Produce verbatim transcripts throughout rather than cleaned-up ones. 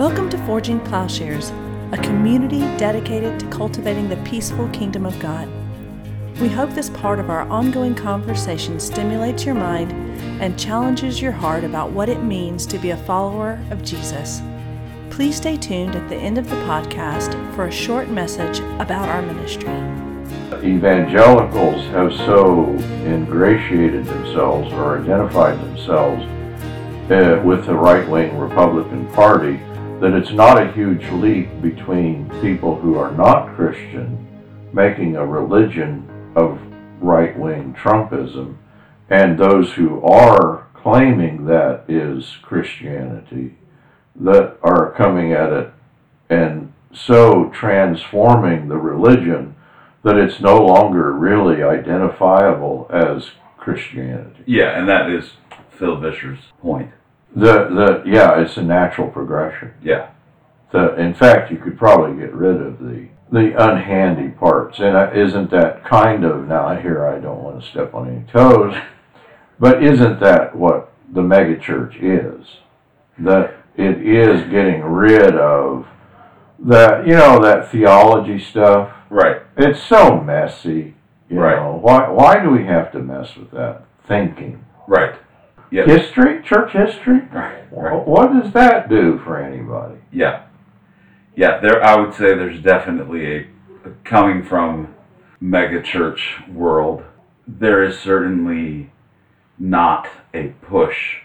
Welcome to Forging Plowshares, a community dedicated to cultivating the peaceful kingdom of God. We hope this part of our ongoing conversation stimulates your mind and challenges your heart about what it means to be a follower of Jesus. Please stay tuned at the end of the podcast for a short message about our ministry. Evangelicals have so ingratiated themselves or identified themselves uh, with the right-wing Republican Party that it's not a huge leap between people who are not Christian making a religion of right-wing Trumpism and those who are claiming that is Christianity, that are coming at it and so transforming the religion that it's no longer really identifiable as Christianity. Yeah, and that is Phil Vischer's point. The the yeah, it's a natural progression. Yeah. The, in fact, you could probably get rid of the the unhandy parts. And isn't that kind of, now here I don't want to step on any toes, but isn't that what the megachurch is? That it is getting rid of that, you know, that theology stuff. Right. It's so messy. You right. know, why why do we have to mess with that thinking? Right. Yep. History? Church history? Right, right. What does that do for anybody? Yeah. Yeah, there. I would say there's definitely a, a coming from megachurch world, there is certainly not a push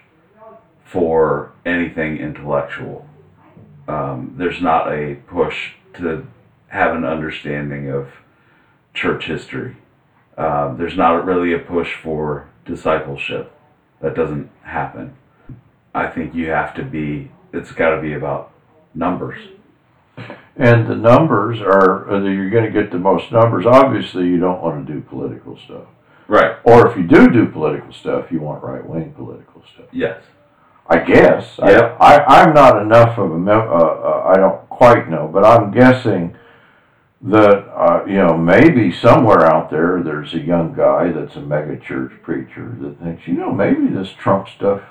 for anything intellectual. Um, there's not a push to have an understanding of church history. Uh, there's not really a push for discipleship. That doesn't happen. I think you have to be, it's got to be about numbers. And the numbers are, you're going to get the most numbers. Obviously, you don't want to do political stuff. Right. Or if you do do political stuff, you want right-wing political stuff. Yes. I guess. Yep. I, I, I'm not enough of a, mem- uh, uh, I don't quite know, but I'm guessing that, uh, you know, maybe somewhere out there there's a young guy that's a megachurch preacher that thinks, you know, maybe this Trump stuff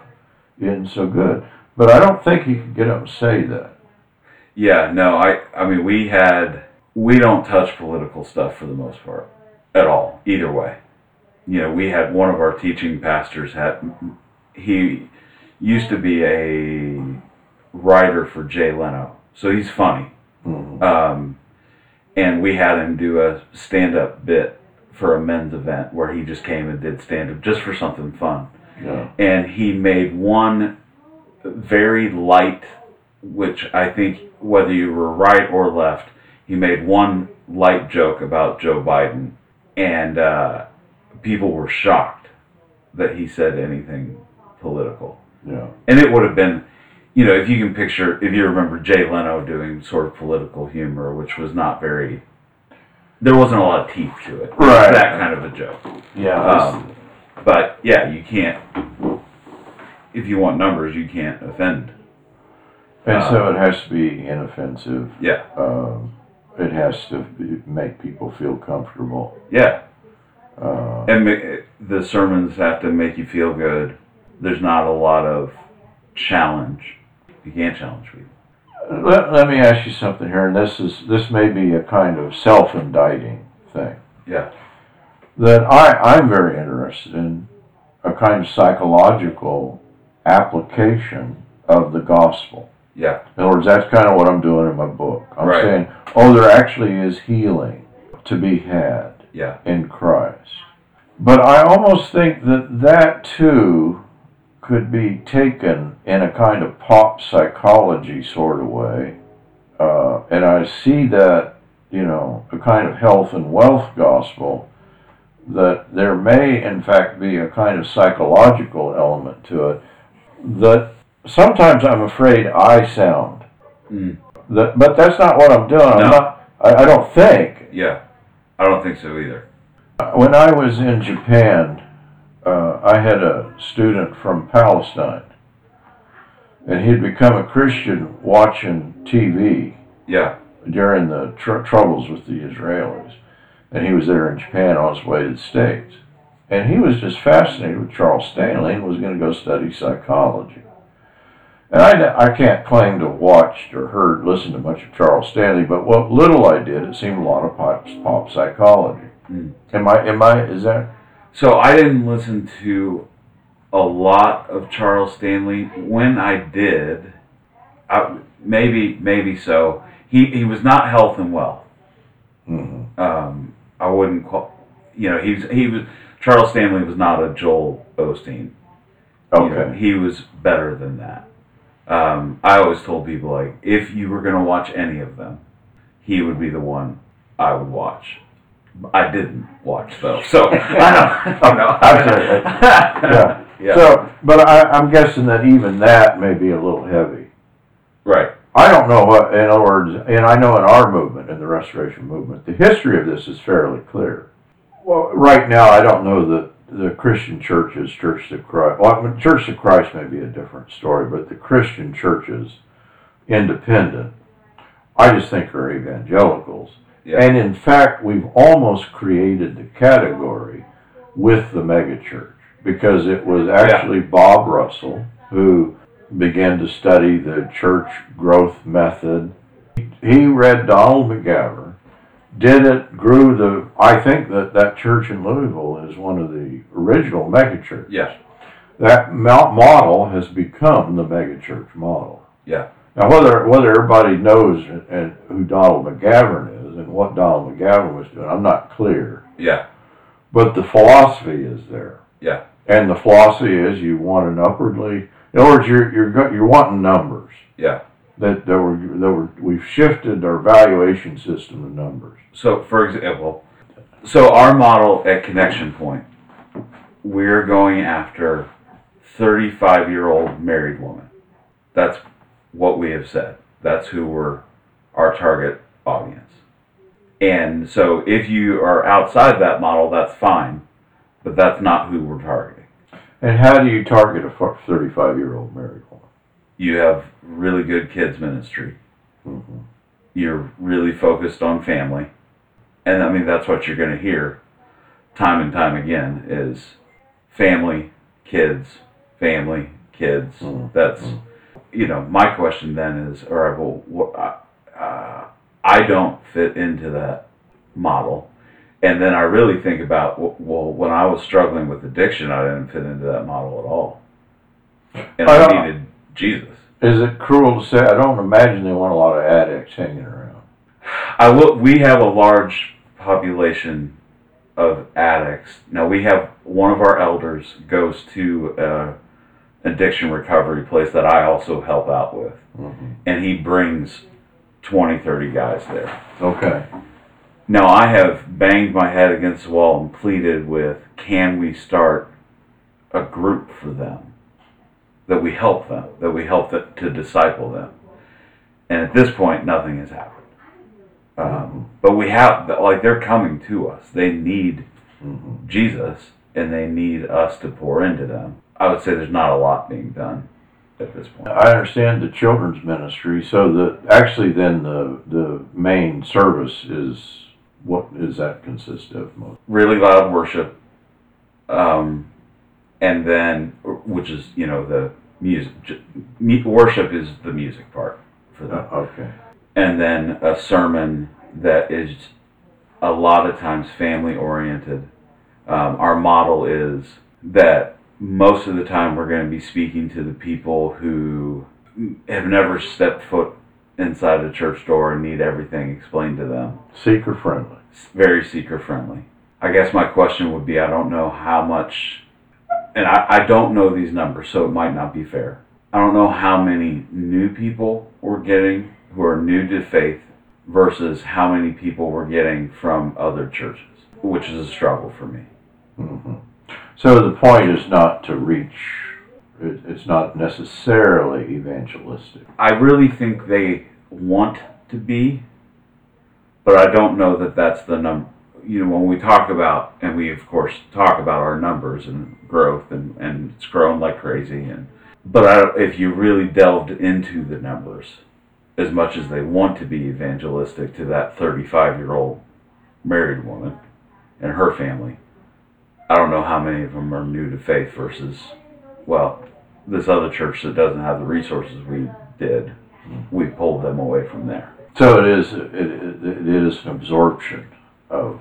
isn't so good. But I don't think he could get up and say that. Yeah, no, I, I mean, we had, we don't touch political stuff for the most part at all, either way. You know, we had one of our teaching pastors, had he used to be a writer for Jay Leno, so he's funny. Mm-hmm. Um, and we had him do a stand-up bit for a men's event where he just came and did stand-up just for something fun. Yeah. And he made one very light, which I think whether you were right or left, he made one light joke about Joe Biden. And uh, people were shocked that he said anything political. Yeah. And it would have been... You know, if you can picture, if you remember Jay Leno doing sort of political humor, which was not very, there wasn't a lot of teeth to it. Right. That kind of a joke. Yeah. Um, but, yeah, you can't, if you want numbers, you can't offend. And um, so it has to be inoffensive. Yeah. Um, it has to be, make people feel comfortable. Yeah. Uh, and ma- the sermons have to make you feel good. There's not a lot of challenge. You can't challenge people. Let, let me ask you something here, and this is this may be a kind of self-indicting thing. Yeah. That I, I'm very interested in a kind of psychological application of the gospel. Yeah. In other words, that's kind of what I'm doing in my book. I'm right. saying, oh, there actually is healing to be had yeah. in Christ. But I almost think that that too could be taken in a kind of pop psychology sort of way. Uh, and I see that, you know, a kind of health and wealth gospel, that there may, in fact, be a kind of psychological element to it, that sometimes I'm afraid I sound. Mm. That, but that's not what I'm doing. No. I'm not, I, I don't think. Yeah, I don't think so either. When I was in Japan, Uh, I had a student from Palestine, and he'd become a Christian watching T V yeah. during the tr- troubles with the Israelis. And he was there in Japan on his way to the States. And he was just fascinated with Charles Stanley and was going to go study psychology. And I, I can't claim to watched or heard, listen to much of Charles Stanley, but what little I did, it seemed a lot of pop, pop psychology. Mm. Am I, am I, is that? So I didn't listen to a lot of Charles Stanley. When I did, I, maybe, maybe so. He, he was not health and wealth. Mm-hmm. Um, I wouldn't call, you know, he was, he was, Charles Stanley was not a Joel Osteen. Okay. You know, he was better than that. Um, I always told people, like, if you were going to watch any of them, he would be the one I would watch. I didn't watch, though. So, I don't know. Absolutely. Yeah. Yeah. So, but I, I'm guessing that even that may be a little heavy. Right. I don't know what, in other words, and I know in our movement, in the Restoration Movement, the history of this is fairly clear. Well, right now, I don't know that the Christian churches, Church of Christ, well, Church of Christ may be a different story, but the Christian churches, independent, I just think are evangelicals. Yeah. And in fact, we've almost created the category with the megachurch, because it was actually yeah. Bob Russell who began to study the church growth method. He read Donald McGavran. Did it, grew the, I think that that church in Louisville is one of the original megachurches. Yes. That model has become the megachurch model. Yeah. Now, whether whether everybody knows and, and who Donald McGavran is and what Donald McGavran was doing, I'm not clear. Yeah. But the philosophy is there. Yeah. And the philosophy is you want an upwardly, in other words, you're, you're, you're wanting numbers. Yeah. That there were, there were, we've shifted our valuation system to numbers. So, for example, so our model at Connection Point, we're going after thirty-five-year-old married women. That's what we have said. That's who we're, our target audience. And so if you are outside that model, that's fine, but that's not who we're targeting. And how do you target a thirty-five-year-old married woman? You have really good kids ministry. Mm-hmm. You're really focused on family. And I mean, that's what you're going to hear time and time again is family, kids, family, kids. Mm-hmm. That's, mm-hmm. you know, my question then is, all right, well, what, uh, I don't fit into that model. And then I really think about, well, when I was struggling with addiction, I didn't fit into that model at all. And I, I needed Jesus. Is it cruel to say? I don't imagine they want a lot of addicts hanging around. I look. We have a large population of addicts. Now we have one of our elders goes to an addiction recovery place that I also help out with, mm-hmm. and he brings twenty, thirty guys there. Okay. Now I have banged my head against the wall and pleaded with, can we start a group for them? That we help them, that we help them to disciple them. And at this point, nothing has happened. Um, mm-hmm. But we have, like, they're coming to us. They need mm-hmm. Jesus, and they need us to pour into them. I would say there's not a lot being done at this point. I understand the children's ministry, so the actually then the the main service is, what does that consist of most? Really loud worship. Um... And then, which is, you know, the music, worship is the music part for that. Uh, okay. And then a sermon that is a lot of times family-oriented. Um, our model is that most of the time we're going to be speaking to the people who have never stepped foot inside a church door and need everything explained to them. Seeker-friendly. Very seeker-friendly. I guess my question would be, I don't know how much... And I, I don't know these numbers, so it might not be fair. I don't know how many new people we're getting who are new to faith versus how many people we're getting from other churches, which is a struggle for me. Mm-hmm. So the point is not to reach, it, it's not necessarily evangelistic. I really think they want to be, but I don't know that that's the number. You know, when we talk about, and we of course talk about our numbers and growth, and, and it's grown like crazy. And but I, if you really delved into the numbers, as much as they want to be evangelistic to that thirty-five-year-old married woman and her family, I don't know how many of them are new to faith versus, well, this other church that doesn't have the resources we did, we pulled them away from there. So it is it, it is an absorption of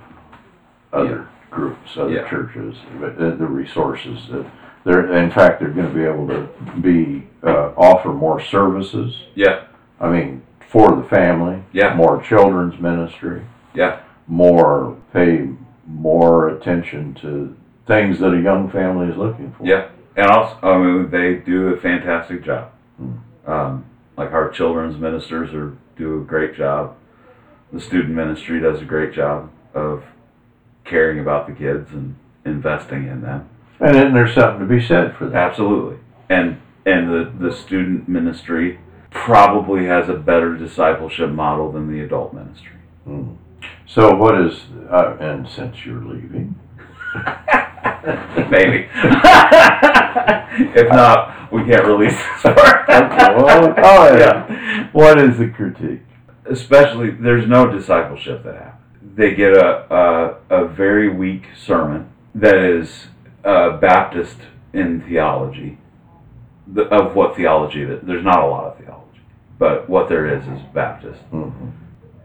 other yeah. groups, other yeah. churches, but the resources that they're, in fact, they're going to be able to be uh, offer more services. Yeah. I mean, for the family. Yeah. More children's ministry. Yeah. More, pay more attention to things that a young family is looking for. Yeah. And also, I mean, they do a fantastic job. Mm. Um, like our children's ministers are do a great job. The student ministry does a great job of caring about the kids and investing in them. And then there's something to be said for that. Absolutely. And and the, the student ministry probably has a better discipleship model than the adult ministry. Mm. So what is, uh, and since you're leaving... Maybe. If not, we can't release this part. Okay, well, oh, yeah. What is the critique? Especially, there's no discipleship that happens. They get a, a, a very weak sermon that is uh, Baptist in theology, the, of what theology, that there's not a lot of theology, but what there is is Baptist. Mm-hmm.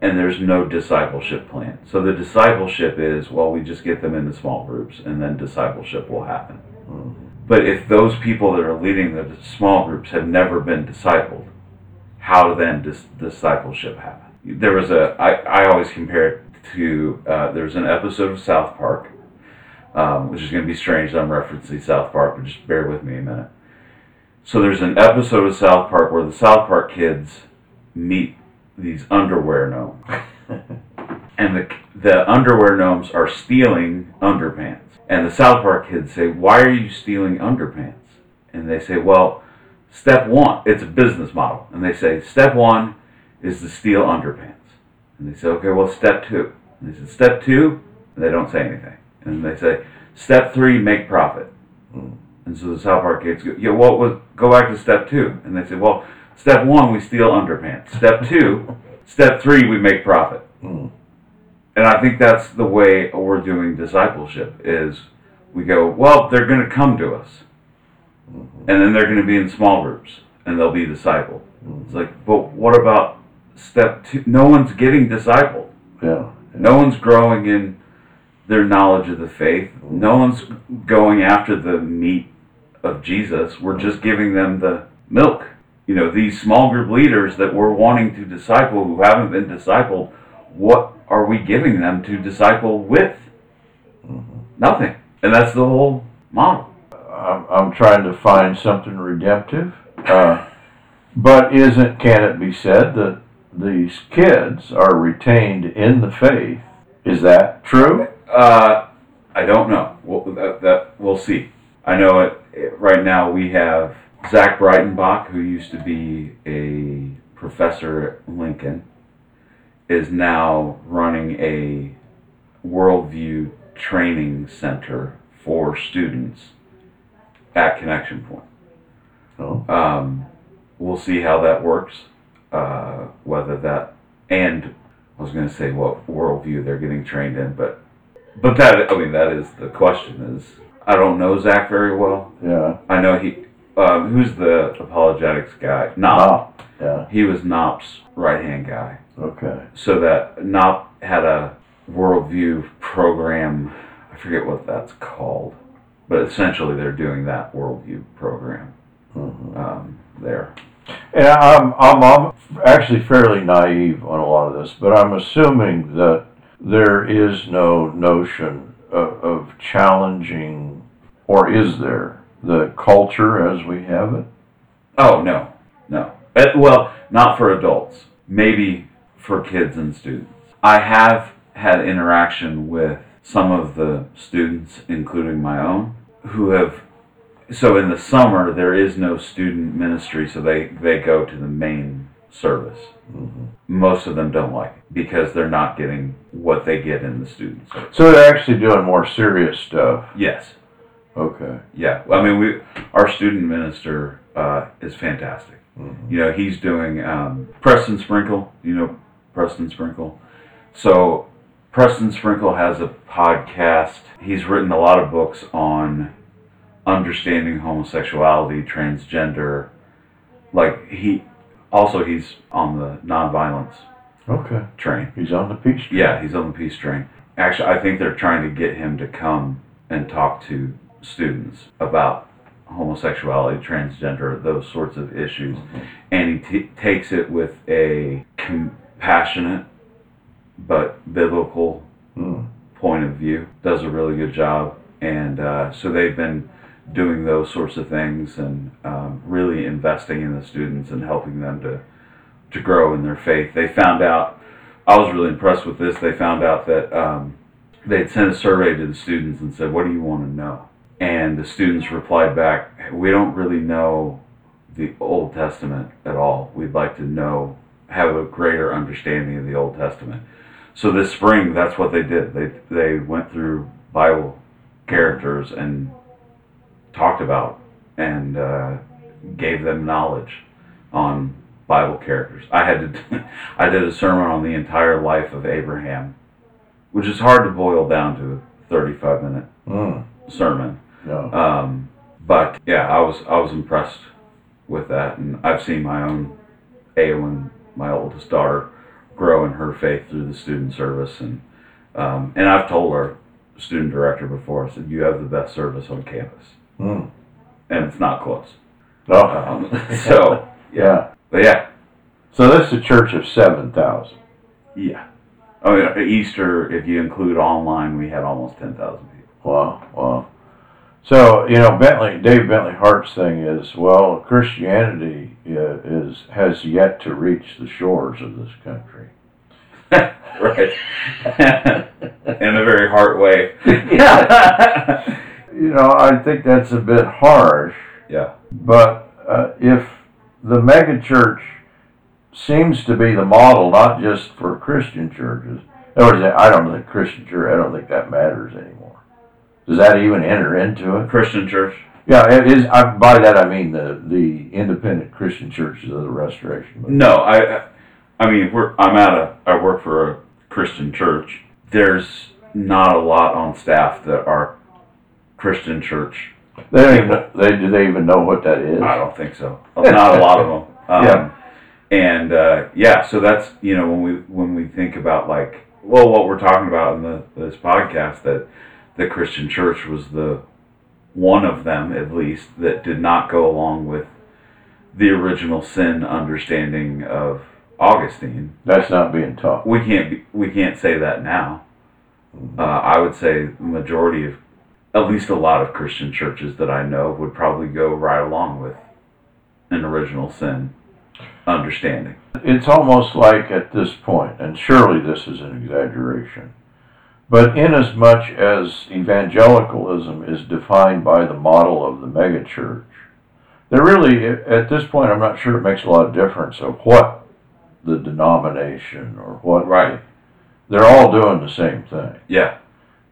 And there's no discipleship plan. So the discipleship is, well, we just get them into small groups, and then discipleship will happen. Mm-hmm. But if those people that are leading the small groups have never been discipled, how then does discipleship happen? There was a, I, I always compare it to, uh, there's an episode of South Park, um, which is going to be strange that I'm referencing South Park, but just bear with me a minute. So there's an episode of South Park where the South Park kids meet these underwear gnomes. And the the underwear gnomes are stealing underpants. And the South Park kids say, why are you stealing underpants? And they say, well, step one, it's a business model. And they say, step one is to steal underpants. And they say, okay, well, step two. And they say, step two, and they don't say anything. And they say, step three, make profit. Mm. And so the South Park kids go, yeah, what was, go back to step two. And they say, well, step one, we steal underpants. Step two, step three, we make profit. Mm. And I think that's the way we're doing discipleship is we go, well, they're going to come to us. Mm-hmm. And then they're going to be in small groups, and they'll be discipled. Mm-hmm. It's like, but what about step two? No one's getting discipled. Yeah. No one's growing in their knowledge of the faith. Mm-hmm. No one's going after the meat of Jesus. We're mm-hmm. just giving them the milk. You know, these small group leaders that we're wanting to disciple who haven't been discipled, what are we giving them to disciple with? Mm-hmm. Nothing. And that's the whole model. I'm, I'm trying to find something redemptive. Uh, but isn't, can it be said that these kids are retained in the faith? Is that true? Uh, I don't know. We'll, that, that, we'll see. I know it, it, right now we have Zach Breitenbach, who used to be a professor at Lincoln, is now running a worldview training center for students at Connection Point. Oh. Um, we'll see how that works, uh, whether that, and I was going to say what worldview they're getting trained in, but but that, I mean, that is the question is, I don't know Zach very well. Yeah. I know he... Um, who's the apologetics guy? Knop. Knop. Yeah. He was Knop's right-hand guy. Okay. So that Knop had a worldview program. I forget what that's called. But essentially they're doing that worldview program mm-hmm. um, there. And I'm, I'm, I'm actually fairly naive on a lot of this, but I'm assuming that there is no notion of, of challenging, or is there? The culture as we have it? Oh, no. No. Well, not for adults. Maybe for kids and students. I have had interaction with some of the students, including my own, who have... So in the summer, there is no student ministry, so they, they go to the main service. Mm-hmm. Most of them don't like it because they're not getting what they get in the student service. So they're actually doing more serious stuff. Yes. Okay. Yeah. Well, I mean, we our student minister uh, is fantastic. Mm-hmm. You know, he's doing um, Preston Sprinkle. You know, Preston Sprinkle. So Preston Sprinkle has a podcast. He's written a lot of books on understanding homosexuality, transgender. Like, he also, he's on the nonviolence okay. train. He's on the peace train. Yeah, he's on the peace train. Actually, I think they're trying to get him to come and talk to students about homosexuality, transgender, those sorts of issues. Mm-hmm. And he t- takes it with a compassionate but biblical mm. point of view. Does a really good job. And uh, so they've been doing those sorts of things and um, really investing in the students and helping them to to grow in their faith. They found out, I was really impressed with this, they found out that um, they'd sent a survey to the students and said, what do you want to know? And the students replied back, we don't really know the Old Testament at all. We'd like to know, have a greater understanding of the Old Testament. So this spring, that's what they did. They they went through Bible characters and talked about and uh, gave them knowledge on Bible characters. I had to, I did a sermon on the entire life of Abraham, which is hard to boil down to a thirty-five minute mm. sermon. No. Um, but yeah, I was I was impressed with that, and I've seen my own Awen, my oldest daughter, grow in her faith through the student service, and um, and I've told her, student director before, I said, you have the best service on campus. Mm. And it's not close. No. Um, so, yeah. But yeah. So that's the church of seven thousand. Yeah. I mean, Easter, if you include online, we had almost ten thousand people. Wow, wow. So, you know, Bentley, Dave Bentley Hart's thing is, well, Christianity is has yet to reach the shores of this country. Right. In a very hard way. Yeah. You know, I think that's a bit harsh. Yeah. But uh, if the megachurch seems to be the model, not just for Christian churches, in other words, I don't think Christian church, I don't think that matters anymore. Does that even enter into it? Christian church? Yeah, it is. I, by that I mean the, the independent Christian churches of the Restoration Movement. No, I... I I mean, we're, I'm at a, I work for a Christian church. There's not a lot on staff that are Christian church. They don't even know, they, do they even know what that is? I don't think so. Not a lot of them. Um, yeah. And, uh, yeah, so that's, you know, when we when we think about, like, well, what we're talking about in the, this podcast, that the Christian church was the one of them, at least, that did not go along with the original sin understanding of Augustine. That's not being taught. We can't be, we can't say that now. Mm-hmm. Uh, I would say the majority of, at least a lot of Christian churches that I know would probably go right along with an original sin understanding. It's almost like at this point, and surely this is an exaggeration, but inasmuch as evangelicalism is defined by the model of the megachurch, there really, at this point, I'm not sure it makes a lot of difference of what the denomination or what. Right. They're all doing the same thing. Yeah.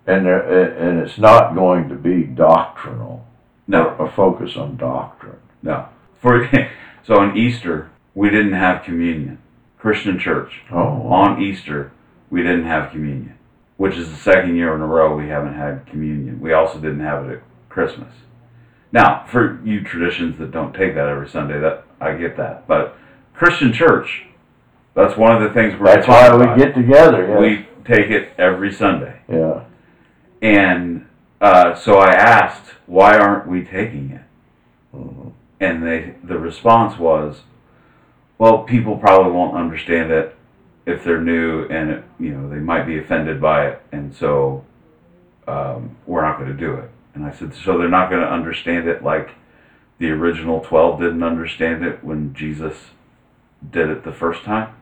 And they're, and it's not going to be doctrinal. No. A focus on doctrine. No. For So on Easter, we didn't have communion. Christian church. Oh. Wow. On Easter, we didn't have communion, which is the second year in a row we haven't had communion. We also didn't have it at Christmas. Now, for you traditions that don't take that every Sunday, that I get that. But Christian church, that's one of the things we're That's why we about. get together. Yes. We take it every Sunday. Yeah. And uh, so I asked, why aren't we taking it? Mm-hmm. And they, the response was, well, people probably won't understand it if they're new, and it, you know, they might be offended by it, and so um, we're not going to do it. And I said, so they're not going to understand it like the original twelve didn't understand it when Jesus did it the first time?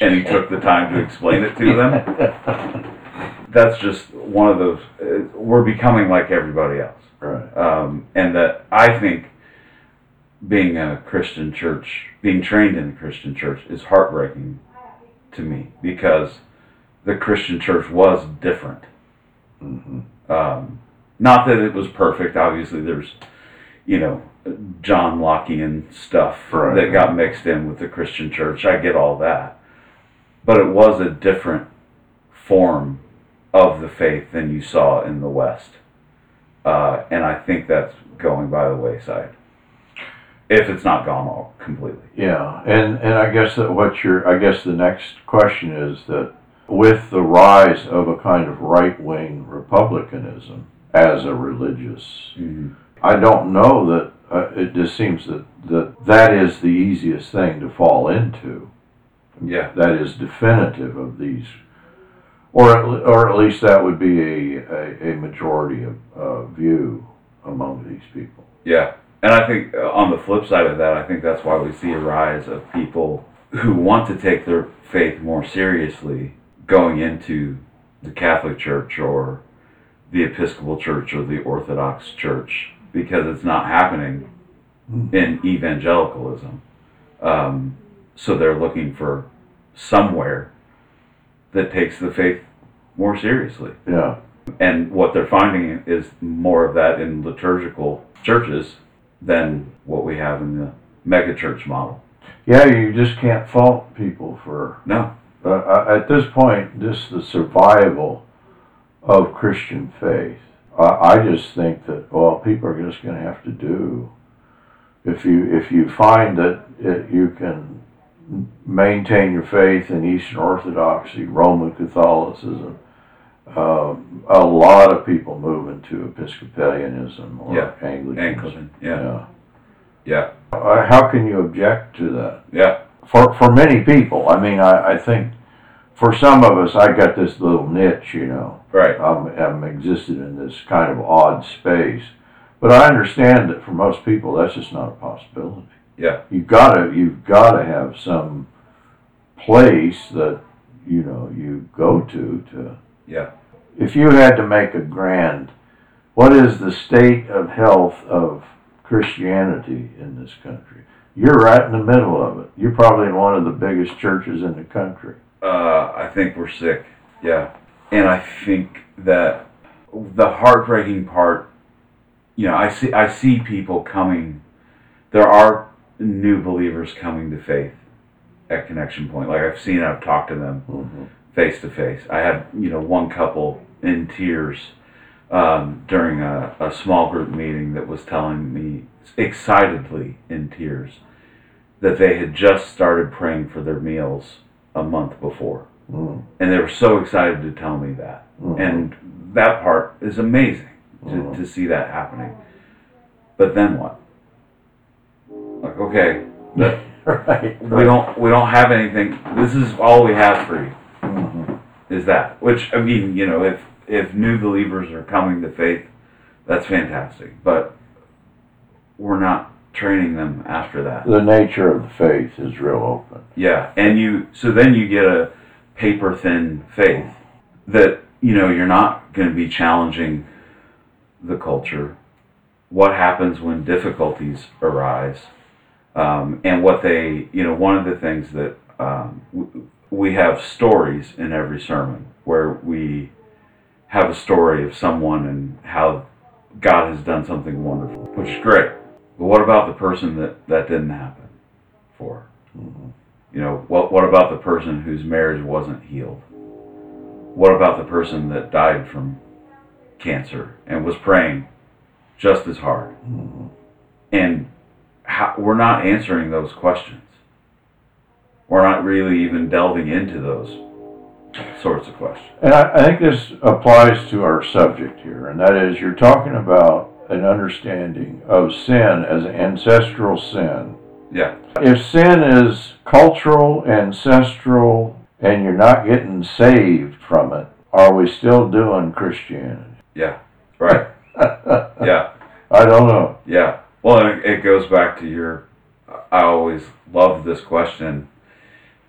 And he took the time to explain it to them. That's just one of those. Uh, we're becoming like everybody else, right? Um, and that I think being a Christian church, being trained in the Christian church, is heartbreaking to me because the Christian church was different. Mm-hmm. Um, not that it was perfect. Obviously, there's, you know, John Lockean stuff right. that got mixed in with the Christian church. I get all that. But it was a different form of the faith than you saw in the West. Uh, and I think that's going by the wayside, if it's not gone all completely. Yeah, and, and I guess that what you're, I guess the next question is that with the rise of a kind of right-wing republicanism as a religious, mm-hmm. I don't know that uh, it just seems that, that that is the easiest thing to fall into. Yeah, that is definitive of these, or at, or at least that would be a, a, a majority of uh, view among these people. Yeah. And I think on the flip side of that, I think that's why we see a rise of people who want to take their faith more seriously going into the Catholic Church or the Episcopal Church or the Orthodox Church, because it's not happening in evangelicalism. Um, so they're looking for somewhere that takes the faith more seriously. Yeah. And what they're finding is more of that in liturgical churches than what we have in the megachurch model. Yeah, you just can't fault people for... No. Uh, at this point, just the survival of Christian faith. Uh, I just think that, well, people are just going to have to do... If you if you find that it, you can maintain your faith in Eastern Orthodoxy, Roman Catholicism, uh, a lot of people move into Episcopalianism or yeah. Anglicanism. Anglican, yeah. Yeah. yeah. Uh, how can you object to that? Yeah. For for many people, I mean, I, I think for some of us, I got this little niche, you know. Right. I'm, I'm existed in this kind of odd space. But I understand that for most people, that's just not a possibility. Yeah. You've got to, you've got to have some place that, you know, you go to to... Yeah. If you had to make a grand, what is the state of health of Christianity in this country? You're right in the middle of it. You're probably in one of the biggest churches in the country. Uh, I think we're sick, yeah. And I think that the heartbreaking part, you know, I see, I see people coming. There are new believers coming to faith at Connection Point. Like I've seen, I've talked to them. Mm-hmm. Face to face. I had, you know, one couple in tears um, during a, a small group meeting that was telling me, excitedly in tears, that they had just started praying for their meals a month before. Mm. And they were so excited to tell me that. Mm-hmm. And that part is amazing to, mm-hmm. to see that happening. But then what? Like, okay, that, right, right. we don't we don't have anything. This is all we have for you. Is that, which, I mean, you know, if if new believers are coming to faith, that's fantastic, but we're not training them after that. The nature of the faith is real open. Yeah, and you, so then you get a paper-thin faith that, you know, you're not going to be challenging the culture, what happens when difficulties arise, um, and what they, you know, one of the things that... Um, w- We have stories in every sermon where we have a story of someone and how God has done something wonderful, which is great. But what about the person that that didn't happen for? Mm-hmm. You know, what what about the person whose marriage wasn't healed? What about the person that died from cancer and was praying just as hard? Mm-hmm. And how, we're not answering those questions. We're not really even delving into those sorts of questions. And I, I think this applies to our subject here, and that is you're talking about an understanding of sin as ancestral sin. Yeah. If sin is cultural, ancestral, and you're not getting saved from it, are we still doing Christianity? Yeah, right. Yeah. I don't know. Yeah. Well, it goes back to your, I always love this question,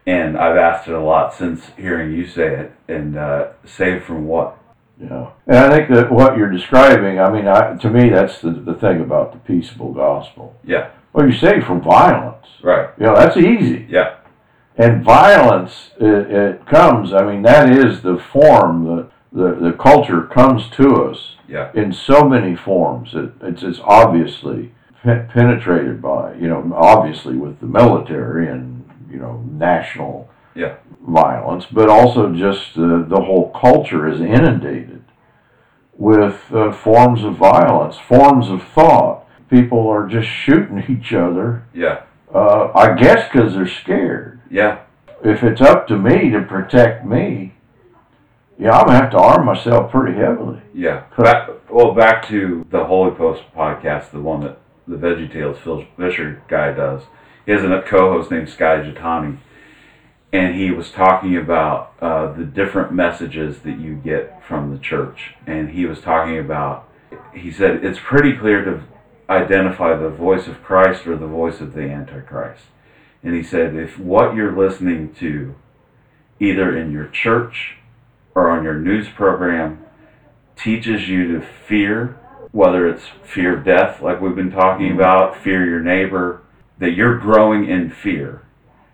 and I've asked it a lot since hearing you say it, and uh, saved from what? Yeah. And I think that what you're describing, I mean, I, to me, that's the, the thing about the peaceable gospel. Yeah. Well, you're saved from violence. Right. You know, that's easy. Yeah. And violence, it, it comes, I mean, that is the form that the, the culture comes to us yeah. in so many forms. It, it's, it's obviously pe- penetrated by, you know, obviously with the military and you know, national yeah. violence, but also just uh, the whole culture is inundated with uh, forms of violence, forms of thought. People are just shooting each other. Yeah. Uh, I guess because they're scared. Yeah. If it's up to me to protect me, yeah, I'm going to have to arm myself pretty heavily. Yeah. Back, well, back to the Holy Post podcast, the one that the VeggieTales Phil Vischer guy does. He has a co-host named Skye Jatani. And he was talking about uh, the different messages that you get from the church. And he was talking about, he said, it's pretty clear to identify the voice of Christ or the voice of the Antichrist. And he said, if what you're listening to, either in your church or on your news program, teaches you to fear, whether it's fear of death, like we've been talking about, fear your neighbor, that you're growing in fear,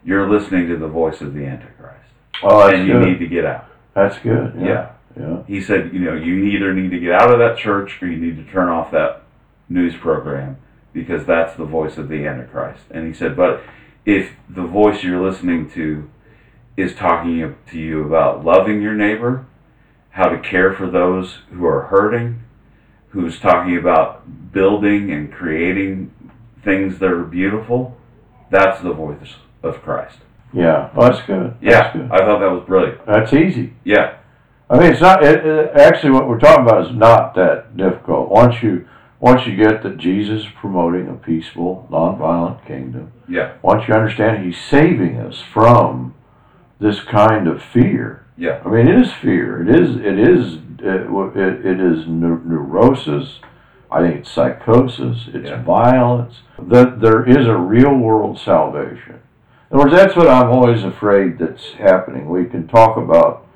you're listening to the voice of the Antichrist. Oh, that's and you good. Need to get out. That's good. Yeah. yeah. Yeah. He said, you know, you either need to get out of that church or you need to turn off that news program because that's the voice of the Antichrist. And he said, but if the voice you're listening to is talking to you about loving your neighbor, how to care for those who are hurting, who's talking about building and creating things that are beautiful, that's the voice of Christ. Yeah, well, that's good. Yeah, that's good. I thought that was brilliant. That's easy. Yeah. I mean, it's not, it, it, actually what we're talking about is not that difficult. Once you once you get that Jesus is promoting a peaceful, nonviolent kingdom, yeah. Once you understand he's saving us from this kind of fear. Yeah. I mean, it is fear. It is, it is, it, it, it is neurosis. I think it's psychosis. It's yeah. violence. That there is a real world salvation. In other words, that's what I'm always afraid that's happening. We can talk about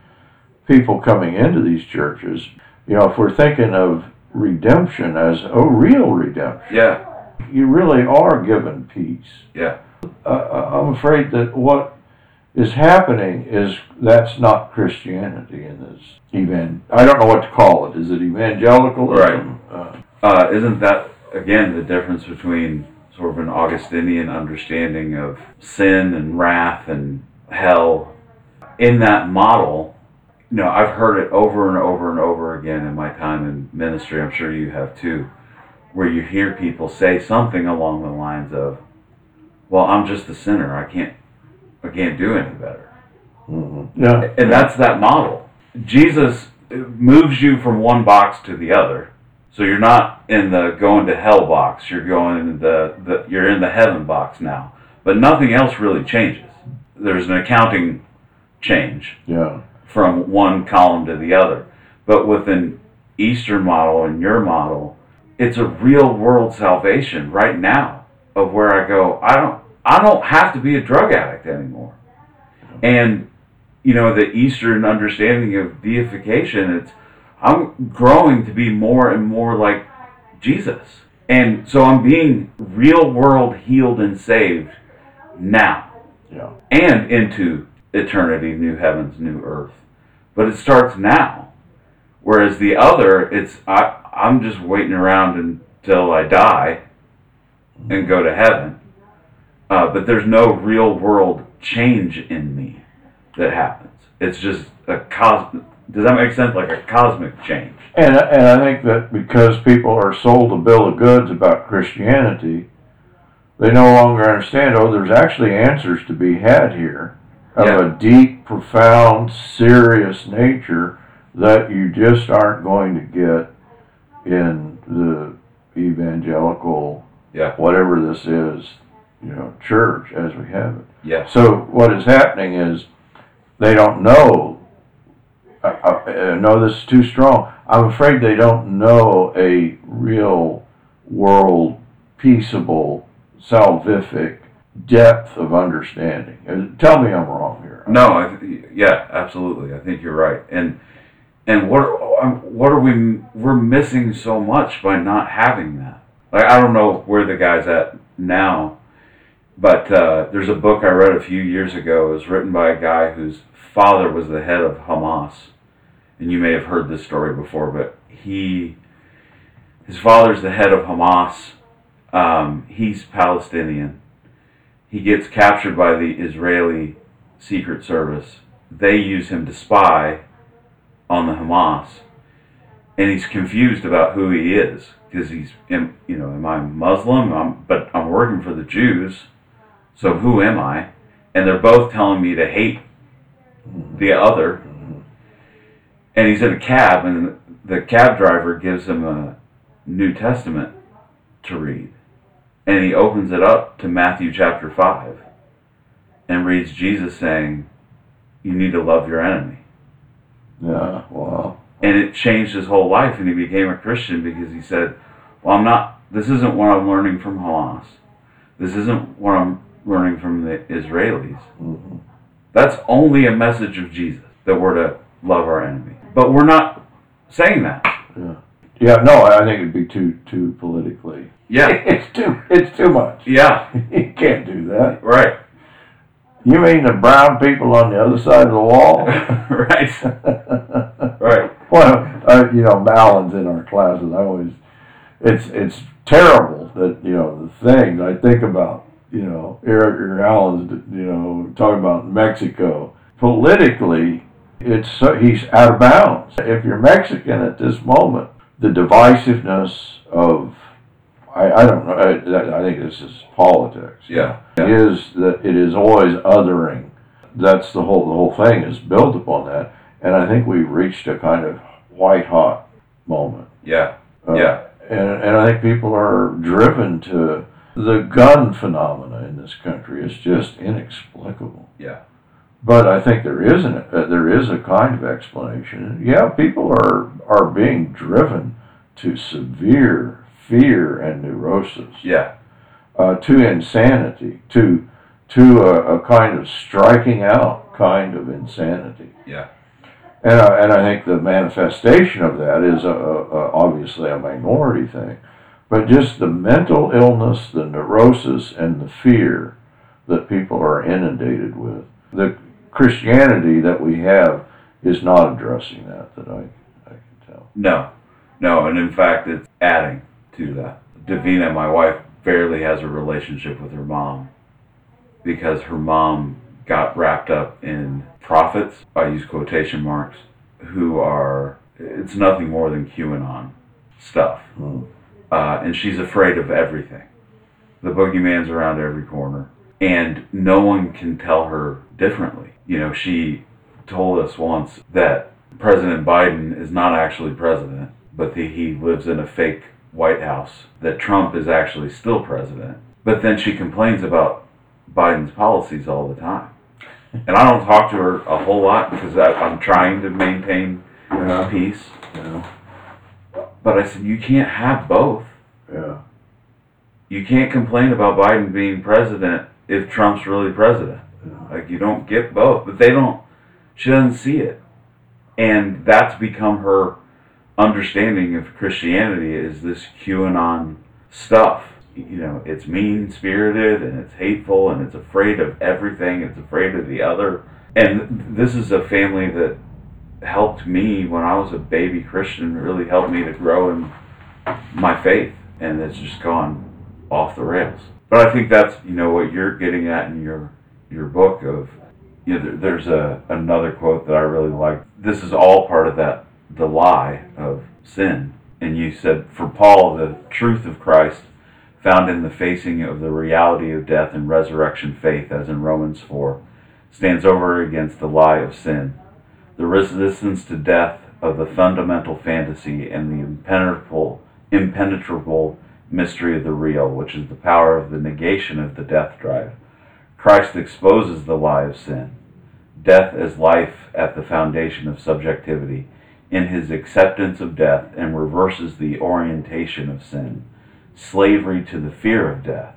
people coming into these churches. You know, if we're thinking of redemption as, oh, real redemption. Yeah. You really are given peace. Yeah. Uh, I'm afraid that what is happening is that's not Christianity in this evangel. I don't know what to call it. Is it evangelicalism? Right. Uh, uh, isn't that, again, the difference between sort of an Augustinian understanding of sin and wrath and hell. In that model, you know, I've heard it over and over and over again in my time in ministry, I'm sure you have too, where you hear people say something along the lines of, well, I'm just a sinner, I can't, I can't do any better. Mm-hmm. Yeah. And that's that model. Jesus moves you from one box to the other. So you're not in the going to hell box. You're going in the, the you're in the heaven box now. But nothing else really changes. There's an accounting change yeah. from one column to the other. But with an Eastern model and your model, it's a real world salvation right now of where I go, I don't I don't have to be a drug addict anymore. And you know, the Eastern understanding of deification, it's I'm growing to be more and more like Jesus. And so I'm being real world healed and saved now. Yeah. And into eternity, new heavens, new earth. But it starts now. Whereas the other, it's I, I'm just waiting around until I die and go to heaven. Uh, but there's no real world change in me that happens. It's just a cosmic... Does that make sense? Like a cosmic change. And, and I think that because people are sold a bill of goods about Christianity, they no longer understand, oh, there's actually answers to be had here of yeah. a deep, profound, serious nature that you just aren't going to get in the evangelical, yeah. whatever this is, you know, church as we have it. Yeah. So what is happening is they don't know I, I, no, this is too strong. I'm afraid they don't know a real world, peaceable, salvific depth of understanding. And tell me I'm wrong here. No, I th- yeah, absolutely. I think you're right. And and what are, what are we we're missing so much by not having that? Like I don't know where the guy's at now, but uh, there's a book I read a few years ago. It was written by a guy who's father was the head of Hamas, and you may have heard this story before, but he, his father's the head of Hamas, um, he's Palestinian, he gets captured by the Israeli Secret Service, they use him to spy on the Hamas, and he's confused about who he is because he's, you know, am I Muslim? I'm, but I'm working for the Jews, so who am I? And they're both telling me to hate the other. And he's in a cab, and the cab driver gives him a New Testament to read. And he opens it up to Matthew chapter five and reads Jesus saying, you need to love your enemy. Yeah, wow. And it changed his whole life, and he became a Christian because he said, well, I'm not, this isn't what I'm learning from Hamas. This isn't what I'm learning from the Israelis. Mm-hmm. That's only a message of Jesus, that we're to love our enemy. But we're not saying that. Yeah. Yeah, no, I think it'd be too too politically. Yeah. It's too it's too much. Yeah. You can't do that. Right. You mean the brown people on the other side of the wall? Right. Right. Well, uh, you know, Malin's in our classes. I always, it's it's terrible that, you know, the things I think about, you know, Eric Allen's, you know, talking about Mexico. Politically, it's so, he's out of bounds. If you're Mexican at this moment, the divisiveness of, I, I don't know, I, I think this is politics. Yeah. yeah. Is that it is always othering. That's the whole, the whole thing is built upon that. And I think we've reached a kind of white hot moment. Yeah. Uh, yeah. And, and I think people are driven to the gun phenomena in this country. It's just inexplicable. Yeah. But I think there is an, uh, there is a kind of explanation. Yeah, people are are being driven to severe fear and neurosis. Yeah, uh, to insanity, to to a, a kind of striking out kind of insanity. Yeah, and uh, and I think the manifestation of that is a, a, obviously a minority thing, but just the mental illness, the neurosis, and the fear that people are inundated with. The Christianity that we have is not addressing that, that I, I can tell. No, no, and in fact, it's adding to that. Davina, my wife, barely has a relationship with her mom because her mom got wrapped up in prophets, I use quotation marks, who are, it's nothing more than QAnon stuff. Mm. Uh, and she's afraid of everything. The boogeyman's around every corner. And no one can tell her differently. You know, she told us once that President Biden is not actually president, but that he lives in a fake White House, that Trump is actually still president. But then she complains about Biden's policies all the time. And I don't talk to her a whole lot because I, I'm trying to maintain yeah. peace. Yeah. But I said, you can't have both. Yeah. You can't complain about Biden being president if Trump's really president. Like, you don't get both, but they don't, she doesn't see it. And that's become her understanding of Christianity, is this QAnon stuff. You know, it's mean-spirited, and it's hateful, and it's afraid of everything, it's afraid of the other. And this is a family that helped me when I was a baby Christian, really helped me to grow in my faith, and it's just gone off the rails. But I think that's, you know, what you're getting at in your your book of, you know, there, there's a another quote that I really like. This is all part of that, the lie of sin. And you said, for Paul, the truth of Christ found in the facing of the reality of death and resurrection faith, as in Romans four, stands over against the lie of sin, the resistance to death of the fundamental fantasy and the impenetrable, impenetrable mystery of the real, which is the power of the negation of the death drive. Christ exposes the lie of sin, death as life at the foundation of subjectivity, in his acceptance of death, and reverses the orientation of sin, slavery to the fear of death,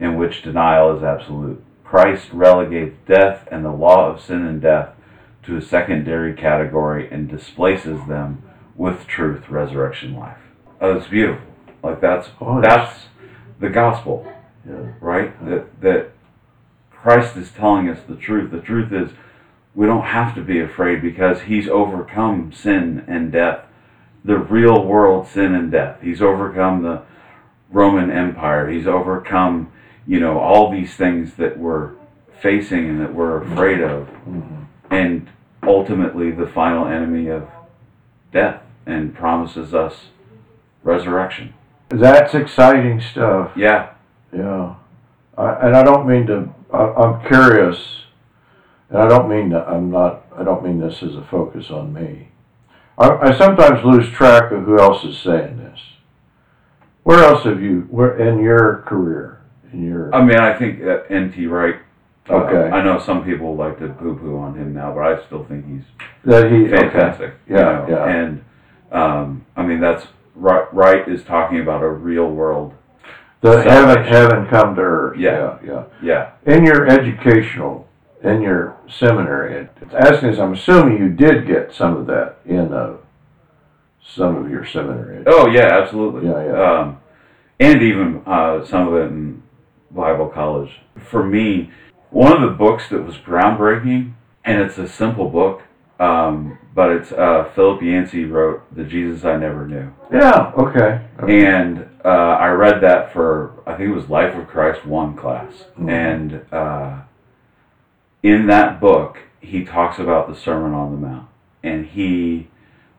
in which denial is absolute. Christ relegates death and the law of sin and death to a secondary category and displaces them with truth, resurrection, life. Oh, that's beautiful. Like, that's oh, that's the gospel, yeah. right? That that Christ is telling us the truth. The truth is, we don't have to be afraid because he's overcome sin and death, the real world sin and death. He's overcome the Roman Empire. He's overcome, you know, all these things that we're facing and that we're afraid of, mm-hmm. and ultimately the final enemy of death. and promises us resurrection. That's exciting stuff. Yeah. Yeah. I, and I don't mean to, I, I'm curious, and I don't mean to, I'm not, I don't mean this as a focus on me. I, I sometimes lose track of who else is saying this. Where else have you, where in your career, in your... I mean, I think uh, N. T. Wright. Okay. Uh, I know some people like to poo-poo on him now, but I still think he's that he, fantastic. Okay. Yeah, you know? yeah. And, um, I mean, that's, Wright, Wright is talking about a real world. The heaven, heaven come to earth. Yeah. yeah, yeah, yeah. In your educational, in your seminary, it's asking this, I'm assuming you did get some of that in uh, some of your seminary. Oh, yeah, absolutely. Yeah, yeah. Um, and even uh, some of it in Bible college. For me, one of the books that was groundbreaking, and it's a simple book, um, but it's uh, Philip Yancey wrote The Jesus I Never Knew. Yeah, okay. okay. And uh, I read that for, I think it was Life of Christ one class. Mm-hmm. And uh, in that book, he talks about the Sermon on the Mount. And he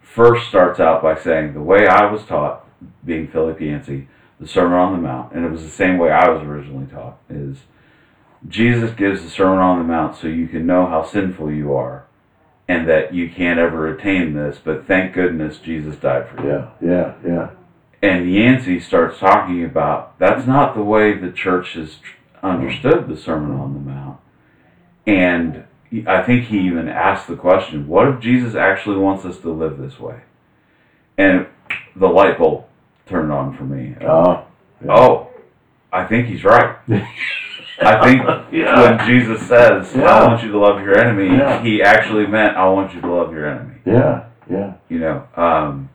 first starts out by saying, the way I was taught, being Philip Yancey, the Sermon on the Mount, and it was the same way I was originally taught, is Jesus gives the Sermon on the Mount so you can know how sinful you are and that you can't ever attain this, but thank goodness Jesus died for you. Yeah, yeah, yeah. And Yancey starts talking about that's not the way the church has understood the Sermon on the Mount. And I think he even asked the question, what if Jesus actually wants us to live this way? And the light bulb turned on for me. Uh, yeah. Oh, I think he's right. I think yeah. when Jesus says, yeah. I want you to love your enemy, yeah. he actually meant, I want you to love your enemy. Yeah, yeah. You know, um,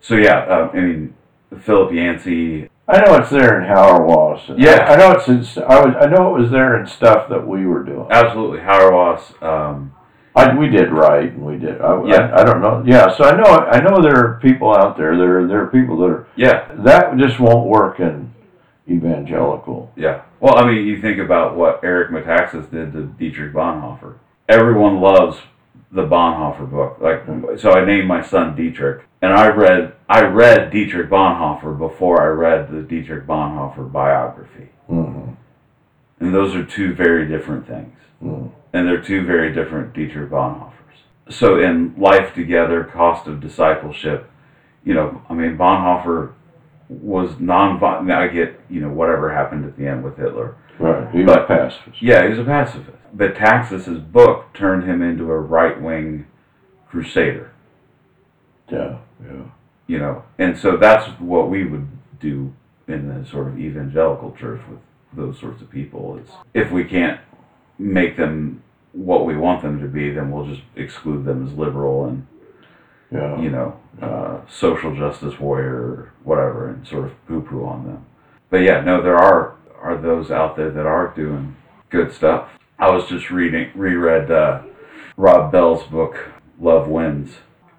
so yeah, uh, I mean, Philip Yancey. I know it's there in Hauerwas. Yeah. I, I know it's. In, I was. I know it was there in stuff that we were doing. Absolutely. Hauerwas. Um, I, we did write, and we did. I, yeah. I, I don't know. Yeah, so I know I know there are people out there. There are, there are people that are... Yeah. That just won't work in evangelical. Yeah. Well, I mean, you think about what Eric Metaxas did to Dietrich Bonhoeffer. Everyone loves the Bonhoeffer book. Like, mm-hmm. So I named my son Dietrich, and I read I read Dietrich Bonhoeffer before I read the Dietrich Bonhoeffer biography. Mm-hmm. And those are two very different things. Mm-hmm. And they're two very different Dietrich Bonhoeffers. So in Life Together, Cost of Discipleship, you know, I mean, Bonhoeffer was non-violent. Now I get, you know, whatever happened at the end with Hitler. Right, he was a pacifist. Yeah, he was a pacifist. But Metaxas's book turned him into a right-wing crusader. Yeah, yeah. You know, and so that's what we would do in the sort of evangelical church with those sorts of people. Is if we can't make them what we want them to be, then we'll just exclude them as liberal and yeah. you know yeah. uh, social justice warrior or whatever, and sort of poo-poo on them. But yeah, no, there are are those out there that are doing good stuff. I was just reading reread uh, Rob Bell's book Love Wins,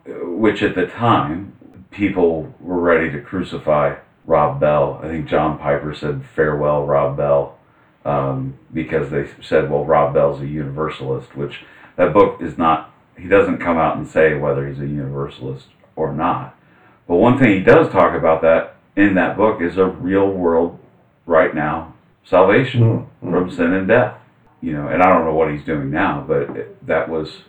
which at the time people were ready to crucify Rob Bell. I think John Piper said farewell Rob Bell. Um, because they said, well, Rob Bell's a universalist, which that book is not, he doesn't come out and say whether he's a universalist or not. But one thing he does talk about that in that book is a real world, right now, salvation mm-hmm. from sin and death. You know, and I don't know what he's doing now, but it, that was,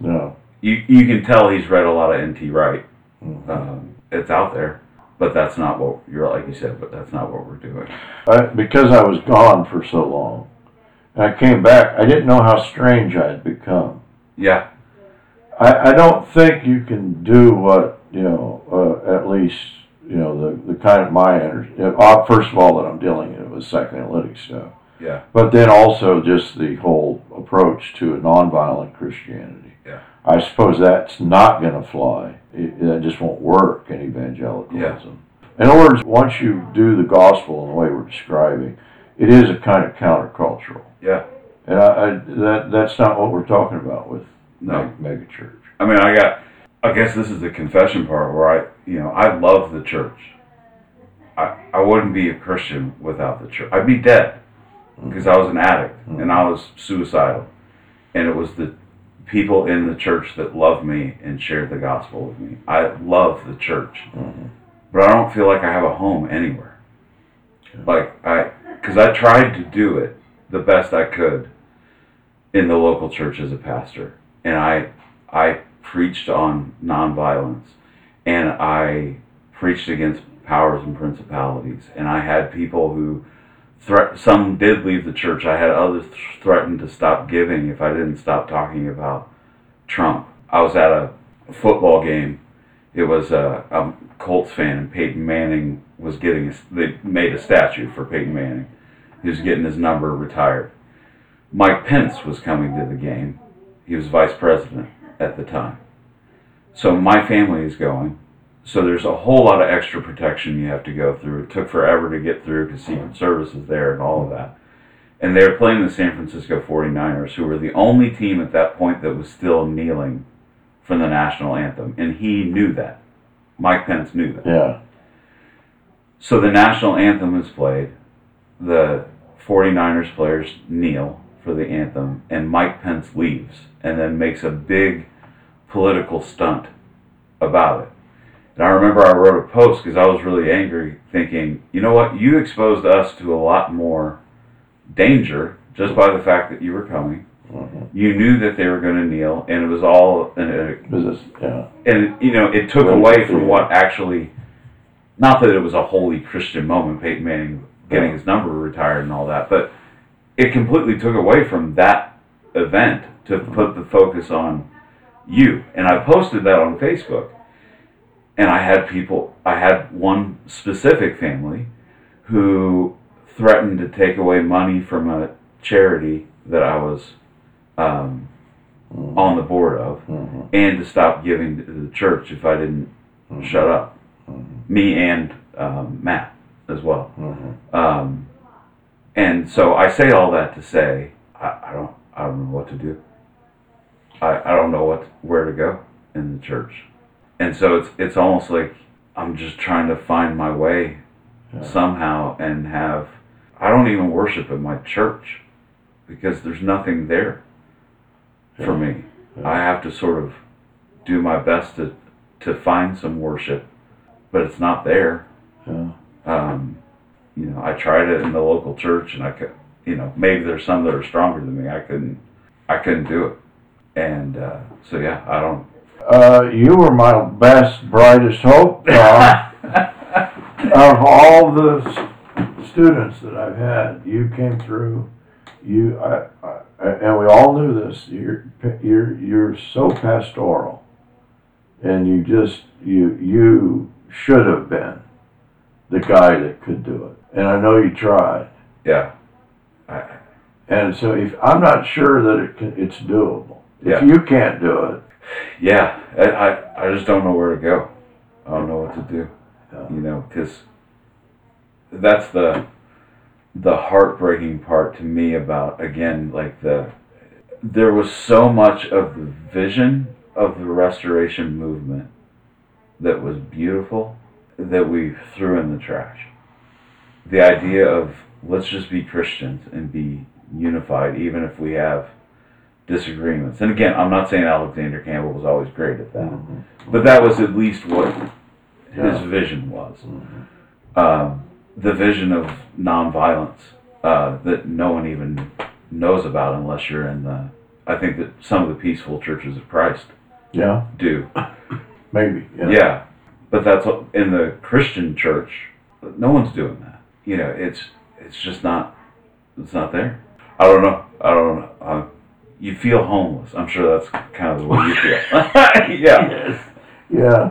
no. you you can tell he's read a lot of N. T. Wright. Mm-hmm. Um, it's out there. But that's not what, you're like you said, but that's not what we're doing. I, because I was gone for so long, and I came back, I didn't know how strange I had become. Yeah. I, I don't think you can do what, you know, uh, at least, you know, the, the kind of my energy. First of all, that I'm dealing with psychoanalytic stuff. Yeah. But then also just the whole approach to a nonviolent Christianity. Yeah. I suppose that's not going to fly. It, it just won't work in evangelicalism. Yeah. In other words, once you do the gospel in the way we're describing, it is a kind of countercultural. Yeah. And I, I, that that's not what we're talking about with no. mega church. I mean, I got, I guess this is the confession part where I, you know, I love the church. I, I wouldn't be a Christian without the church. I'd be dead because mm-hmm. I was an addict mm-hmm. and I was suicidal. And it was the people in the church that love me and share the gospel with me. I love the church, mm-hmm. but I don't feel like I have a home anywhere. Okay. Like I, because I tried to do it the best I could in the local church as a pastor, and I, I preached on nonviolence, and I preached against powers and principalities, and I had people who. Threat, some did leave the church. I had others th- threatened to stop giving if I didn't stop talking about Trump. I was at a football game. It was a, a Colts fan, and Peyton Manning was getting. A, they made a statue for Peyton Manning. He was getting his number retired. Mike Pence was coming to the game. He was vice president at the time. So my family is going. So there's a whole lot of extra protection you have to go through. It took forever to get through because Secret Service is there and all of that. And they were playing the San Francisco forty-niners, who were the only team at that point that was still kneeling for the national anthem. And he knew that. Mike Pence knew that. Yeah. So the national anthem is played. The forty-niners players kneel for the anthem. And Mike Pence leaves and then makes a big political stunt about it. And I remember I wrote a post because I was really angry, thinking, you know what, you exposed us to a lot more danger just by the fact that you were coming. Mm-hmm. You knew that they were going to kneel, and it was all and it, business. Yeah. And you know, it took well, away from what actually, not that it was a holy Christian moment, Peyton Manning getting yeah. his number retired and all that, but it completely took away from that event to mm-hmm. put the focus on you. And I posted that on Facebook. And I had people, I had one specific family who threatened to take away money from a charity that I was um, mm-hmm. on the board of mm-hmm. and to stop giving to the church if I didn't mm-hmm. shut up. Mm-hmm. Me and um, Matt as well. Mm-hmm. Um, and so I say all that to say, I, I don't I don't know what to do. I, I don't know what where to go in the church. And so it's it's almost like I'm just trying to find my way yeah. somehow and have... I don't even worship at my church because there's nothing there yeah. for me. Yeah. I have to sort of do my best to, to find some worship, but it's not there. Yeah. Um, you know, I tried it in the local church and I could... You know, maybe there's some that are stronger than me. I couldn't, I couldn't do it. And uh, so, yeah, I don't... Uh, you were my best, brightest hope uh, of all the s- students that I've had. You came through, you I, I, and we all knew this. You're you're you're so pastoral, and you just you you should have been the guy that could do it. And I know you tried. Yeah. I, and so if I'm not sure that it can, it's doable. Yeah. If you can't do it. Yeah, I, I I just don't know where to go. I don't know what to do, yeah. you know, because that's the the heartbreaking part to me about, again, like the, there was so much of the vision of the Restoration Movement that was beautiful that we threw in the trash. The idea of let's just be Christians and be unified, even if we have disagreements. And again, I'm not saying Alexander Campbell was always great at that, mm-hmm. but that was at least what yeah. his vision was. Mm-hmm. Uh, the vision of nonviolence uh, that no one even knows about unless you're in the... I think that some of the peaceful churches of Christ yeah. do. Maybe. Yeah. yeah. But that's in the Christian church, no one's doing that. You know, it's it's just not... It's not there. I don't know. I don't know. I, You feel homeless. I'm sure that's kind of the way you feel. yeah. Yes. Yeah.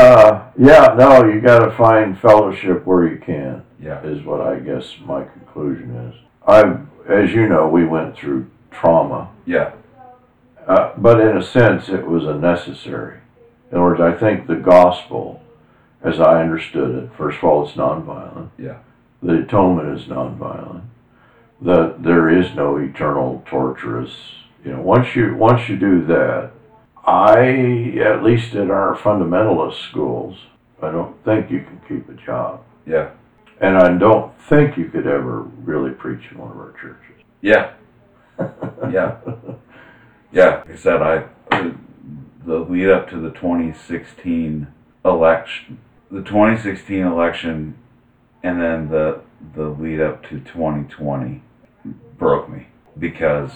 Uh, yeah, no, you got to find fellowship where you can, yeah. is what I guess my conclusion is. I, as you know, we went through trauma. Yeah. Uh, but in a sense, it was a necessary. In other words, I think the gospel, as I understood it, first of all, it's nonviolent. Yeah. The atonement is nonviolent. That there is no eternal torturous, you know, once you once you do that, I, at least in our fundamentalist schools, I don't think you can keep a job. Yeah. And I don't think you could ever really preach in one of our churches. Yeah. Yeah. yeah, like I said, I the lead up to the twenty sixteen election, the twenty sixteen election, and then the the lead up to twenty twenty broke me, because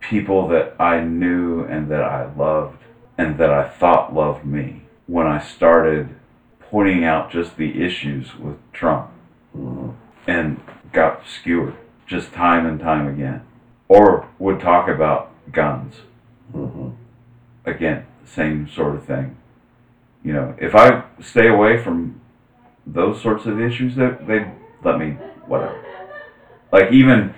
people that I knew and that I loved and that I thought loved me, when I started pointing out just the issues with Trump, mm-hmm. and got skewered just time and time again, or would talk about guns, mm-hmm. again, same sort of thing. You know, if I stay away from those sorts of issues, that they let me, whatever. Like, even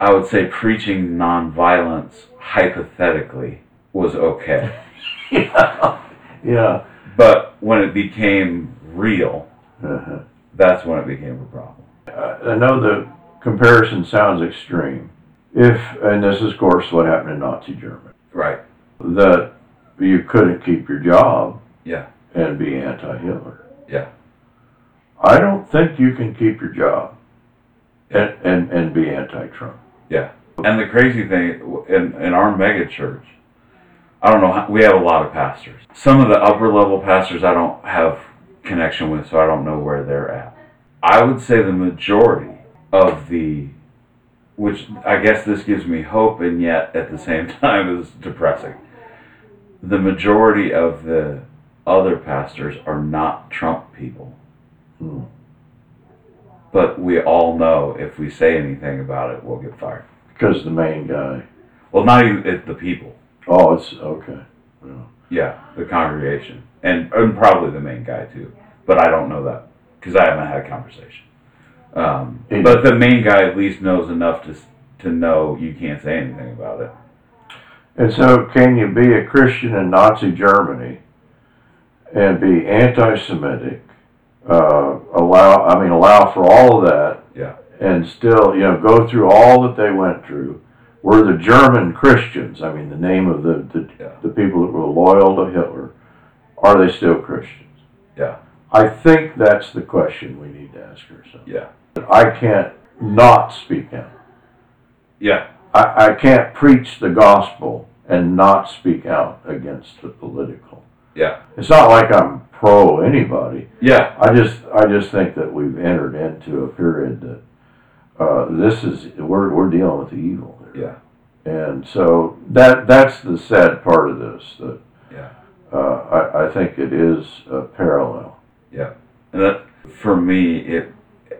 I would say preaching nonviolence hypothetically was okay. yeah. yeah. But when it became real, uh-huh. that's when it became a problem. Uh, I know the comparison sounds extreme. If, and this is, of course, what happened in Nazi Germany. Right. That you couldn't keep your job. Yeah. And be anti-Hitler. Yeah. I don't think you can keep your job and, and, and be anti-Trump. Yeah. And the crazy thing, in, in our mega church, I don't know, how, we have a lot of pastors. Some of the upper level pastors I don't have connection with, so I don't know where they're at. I would say the majority of the, which I guess this gives me hope and yet at the same time is depressing. The majority of the other pastors are not Trump people. Hmm. But we all know if we say anything about it, we'll get fired. Because the main guy. Well, not even it, the people. Oh, it's okay. Yeah, yeah, the congregation. And, and probably the main guy, too. But I don't know that because I haven't had a conversation. Um, but the main guy at least knows enough to to know you can't say anything about it. And so, can you be a Christian in Nazi Germany and be anti-Semitic? Uh, allow, I mean, allow for all of that, yeah. And still, you know, go through all that they went through. Were the German Christians? I mean, the name of the the, yeah. the people that were loyal to Hitler. Are they still Christians? Yeah. I think that's the question we need to ask ourselves. Yeah. I can't not speak out. Yeah. I, I can't preach the gospel and not speak out against the political. Yeah. It's not like I'm pro anybody. Yeah. I just I just think that we've entered into a period that uh, this is we're we're dealing with the evil here. Yeah. And so that that's the sad part of this. That yeah. Uh, I I think it is a parallel. Yeah, and that, for me, it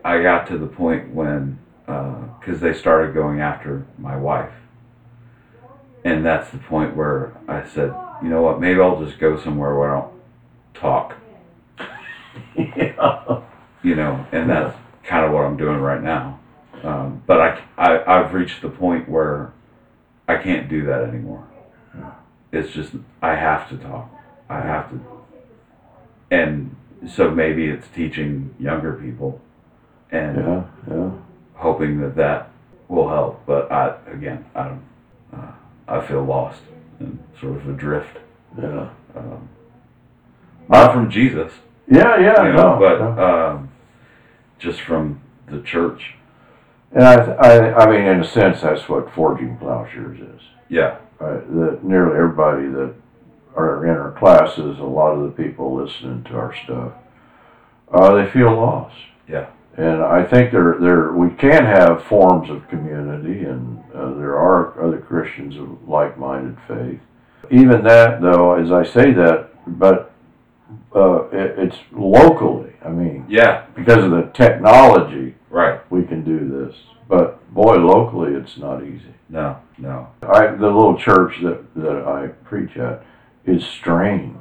I got to the point when, because uh, they started going after my wife, and that's the point where I said, you know what, maybe I'll just go somewhere where I don't talk. yeah. You know, and that's kind of what I'm doing right now. Um, but I, I, I've reached the point where I can't do that anymore. Yeah. It's just, I have to talk. I have to, and... So maybe it's teaching younger people and yeah, yeah. hoping that that will help. But I, again, I don't, uh, I feel lost and sort of adrift. Yeah. Um, not from Jesus. Yeah, yeah, you know, no, but no. Um, just from the church. And I, I, I mean, in a sense, that's what Forging Plowshares is. Yeah. Uh, that nearly everybody that. Or in our classes, a lot of the people listening to our stuff, uh, they feel lost. Yeah. And I think there, there, we can have forms of community, and uh, there are other Christians of like-minded faith. Even that, though, as I say that, but uh, it, it's locally. I mean, yeah, because of the technology, right? We can do this, but boy, locally, it's not easy. No, no. I, the little church that that I preach at. Is strange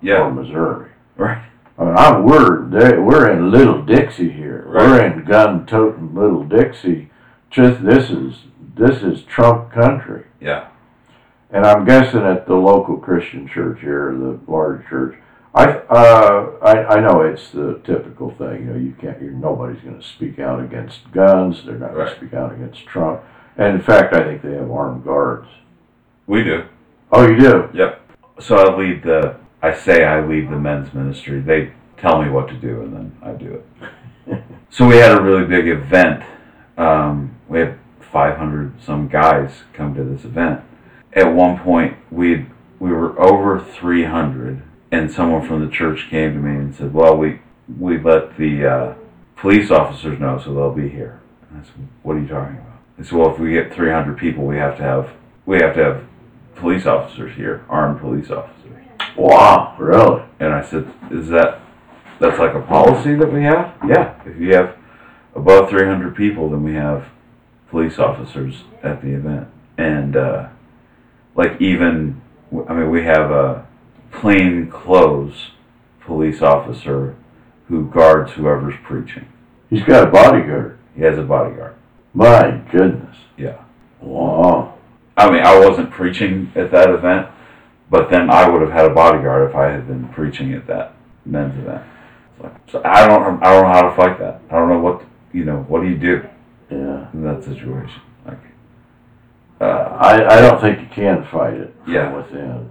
yeah. for Missouri. Right. I mean, I'm, we're, we're in Little Dixie here. Right. We're in gun-toting Little Dixie. Just this is this is Trump country. Yeah. And I'm guessing at the local Christian church here, the large church. I uh I, I know it's the typical thing. You know, you can't. You're, nobody's going to speak out against guns. They're not right. going to speak out against Trump. And in fact, I think they have armed guards. We do. Oh, you do. Yep. So I lead the, I say I lead the men's ministry. They tell me what to do, and then I do it. So we had a really big event. Um, we had five hundred some guys come to this event. at one point we we were over three hundred, and someone from the church came to me and said, well, we we let the uh, police officers know, so they'll be here. And I said, what are you talking about? They said, well, if we get three hundred people, we have to have we have to have police officers here, armed police officers. Wow, really? And I said, is that that's like a policy that we have? Yeah, if you have above three hundred people, then we have police officers at the event. And uh, like even, I mean, we have a plainclothes police officer who guards whoever's preaching. He's got a bodyguard. He has a bodyguard. My goodness. Yeah. Wow. I mean, I wasn't preaching at that event, but then I would have had a bodyguard if I had been preaching at that men's event. So I don't, I don't know how to fight that. I don't know what, you know, what do you do? Yeah. In that situation, like, uh, I, I don't think you can fight it from yeah. within.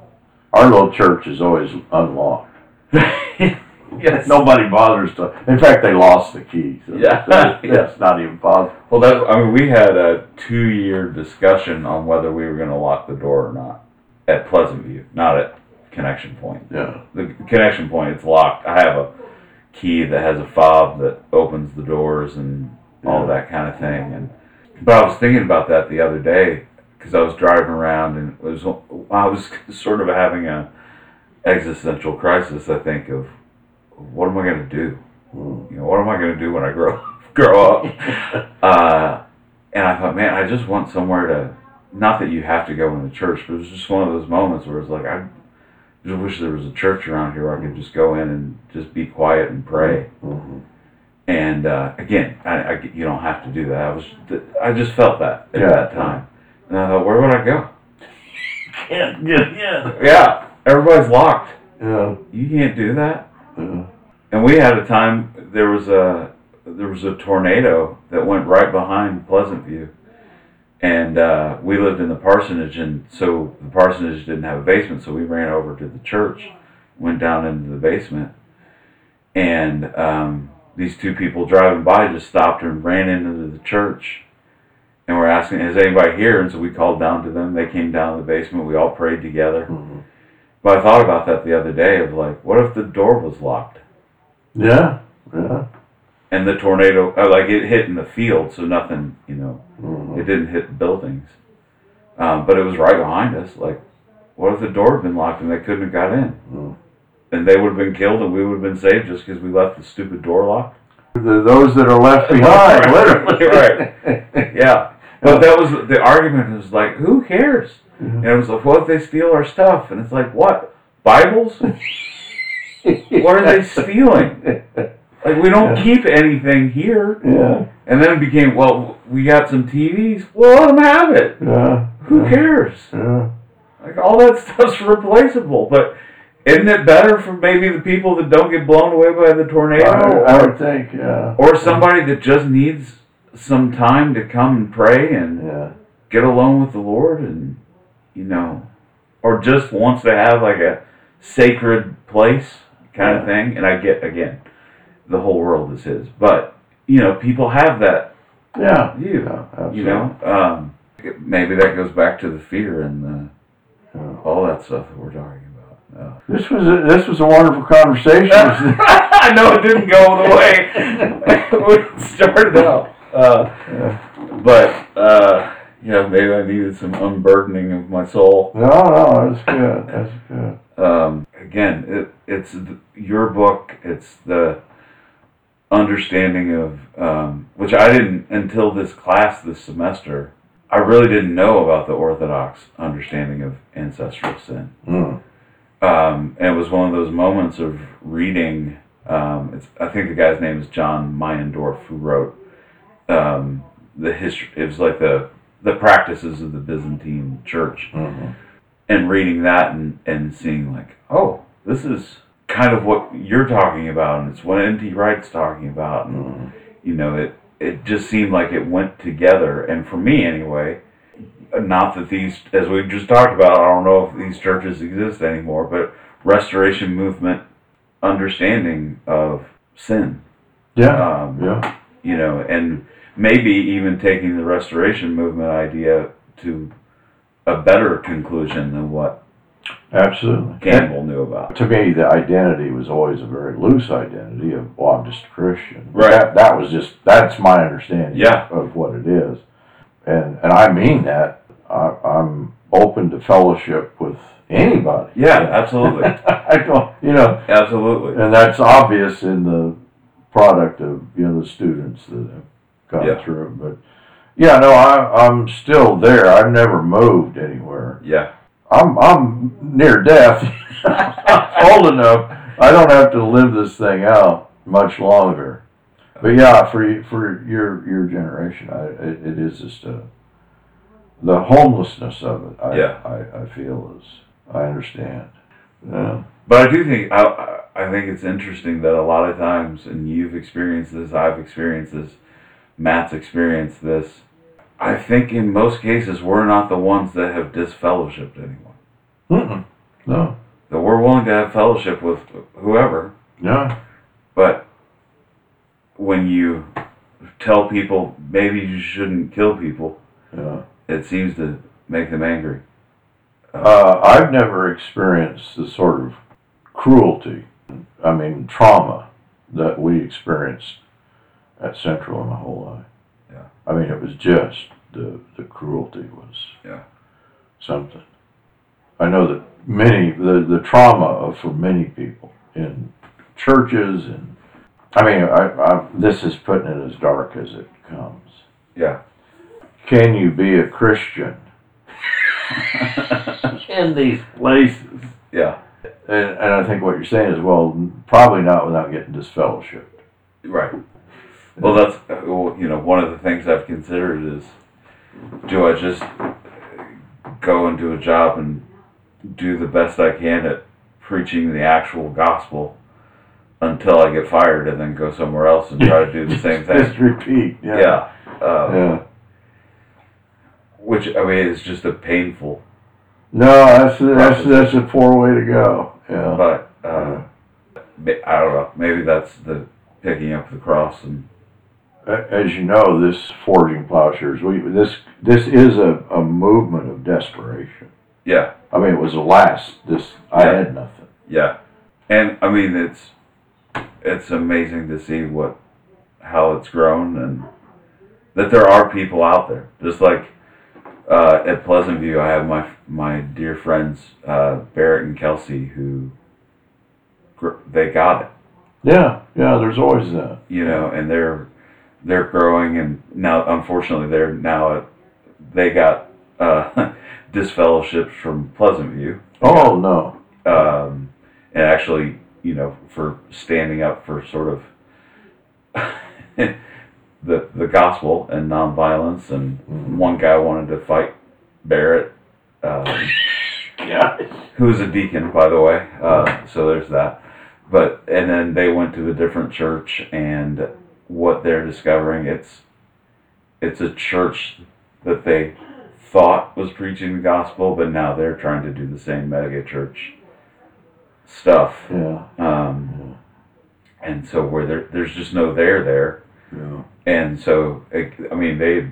Our little church is always unlocked. Yes. Nobody bothers to. In fact, they lost the keys. So yeah. That's yeah. not even possible. Well, that's, I mean, we had a two-year discussion on whether we were going to lock the door or not at Pleasant View, not at Connection Point. Yeah. The Connection Point, it's locked. I have a key that has a fob that opens the doors and yeah. all that kind of thing. And but I was thinking about that the other day because I was driving around and it was I was sort of having a existential crisis. I think of what am I going to do? Mm. You know, what am I going to do when I grow grow up? uh, and I thought, man, I just want somewhere to. Not that you have to go in the church, but it was just one of those moments where it's like I just wish there was a church around here where I could just go in and just be quiet and pray. Mm-hmm. And uh, again, I, I, you don't have to do that. I was, I just felt that at yeah. that time, and I thought, where would I go? Yeah, yeah, yeah. Everybody's locked. Yeah, you can't do that. Yeah. And we had a time. There was a there was a tornado that went right behind Pleasant View. And uh, we lived in the parsonage, and so the parsonage didn't have a basement, so we ran over to the church, went down into the basement, and um, these two people driving by just stopped and ran into the church, and were asking, is anybody here? And so we called down to them. They came down to the basement. We all prayed together. Mm-hmm. But I thought about that the other day of like, what if the door was locked? Yeah, yeah. And the tornado, like it hit in the field, so nothing, you know, mm-hmm. it didn't hit buildings. Um, but it was right behind us. Like, what if the door had been locked and they couldn't have got in? Mm. And they would have been killed and we would have been saved just because we left the stupid door locked? They're those that are left behind, literally. Right. Yeah. But that was, the argument was like, who cares? Mm-hmm. And it was like, what if they steal our stuff? And it's like, what? Bibles? What are they stealing? Like, we don't yeah. keep anything here. Yeah. And then it became, well, we got some T Vs. Well, let them have it. Yeah. Who yeah. cares? Yeah. Like, all that stuff's replaceable. But isn't it better for maybe the people that don't get blown away by the tornado? I, or, I would think, yeah. Or somebody that just needs some time to come and pray and yeah. get alone with the Lord and, you know, or just wants to have, like, a sacred place kind yeah. of thing. And I get, again... the whole world is his, but you know, people have that yeah view. Yeah, you know, um, maybe that goes back to the fear and the, yeah. all that stuff that we're talking about. Uh, this was a, this was a wonderful conversation. I know it didn't go the way we started out, uh, yeah. but uh, you know, maybe I needed some unburdening of my soul. No, no, that's good. That's good. Um, again, it, it's the, your book. It's the understanding of um, which I didn't until this class this semester. I really didn't know about the Orthodox understanding of ancestral sin. Mm. Um, and it was one of those moments of reading. Um, it's, I think the guy's name is John Meyendorf, who wrote um, the history. It was like the the practices of the Byzantine Church, mm-hmm. and reading that and and seeing like, oh, this is kind of what you're talking about, and it's what N. T. Wright's talking about, and mm. you know, it it just seemed like it went together. And for me, anyway, not that these, as we just talked about, I don't know if these churches exist anymore, but Restoration Movement understanding of sin, yeah, um, yeah, you know, and maybe even taking the Restoration Movement idea to a better conclusion than what absolutely Campbell knew about. To me, the identity was always a very loose identity of, oh, I'm just a Christian. Right. That, that was just, that's my understanding yeah. of what it is. And and I mean that. I, I'm open to fellowship with anybody. Yeah, absolutely. I don't, you know. Absolutely. And that's obvious in the product of, you know, the students that have gone yeah. through. But yeah, no, I, I'm still there. I've never moved anywhere. Yeah. I'm I'm near death. I'm old enough. I don't have to live this thing out much longer. But yeah, for for your your generation, I, it, it is just a, the homelessness of it. I, yeah. I, I feel is I understand. Yeah. But I do think I I think it's interesting that a lot of times, and you've experienced this, I've experienced this, Matt's experienced this. I think in most cases we're not the ones that have disfellowshipped anyone. Mm-mm. No. That we're willing to have fellowship with whoever. Yeah. But when you tell people maybe you shouldn't kill people, yeah. it seems to make them angry. Uh, uh, I've never experienced the sort of cruelty, I mean trauma, that we experienced at Central in my whole life. Yeah. I mean, it was just, the, the cruelty was yeah. something. I know that many, the, the trauma of, for many people in churches, and I mean, I, I, this is putting it as dark as it comes. Yeah. Can you be a Christian in these places? Yeah. And, and I think what you're saying is, well, probably not without getting disfellowshipped. Right. Well, that's, you know, one of the things I've considered is, do I just go and do a job and do the best I can at preaching the actual gospel until I get fired, and then go somewhere else and try to do the same thing? Just repeat, yeah. Yeah. Um, yeah. Which, I mean, it's just a painful... No, that's that's, that's a poor way to go. Yeah. But, uh, yeah. I don't know, maybe that's the picking up the cross and... As you know, this Forging Plowshares, we this this is a, a movement of desperation. Yeah. I mean, it was the last. This I yeah. had nothing. Yeah. And I mean, it's it's amazing to see what how it's grown, and that there are people out there. Just like uh, at Pleasant View, I have my my dear friends uh, Barrett and Kelsey, who they got it. Yeah. Yeah. There's always that. You know, and they're. They're growing, and now, unfortunately, they're now at, they got uh, disfellowships from Pleasant View. They oh, got, no. Um, and actually, you know, for standing up for sort of the the gospel and nonviolence, and mm-hmm. one guy wanted to fight Barrett, um, yeah. who's a deacon, by the way, uh, so there's that. But, and then they went to a different church, and what they're discovering, it's it's a church that they thought was preaching the gospel, but now they're trying to do the same mega church stuff. Yeah. Um, yeah. And so where there, there's just no there there. Yeah. And so, it, I mean, they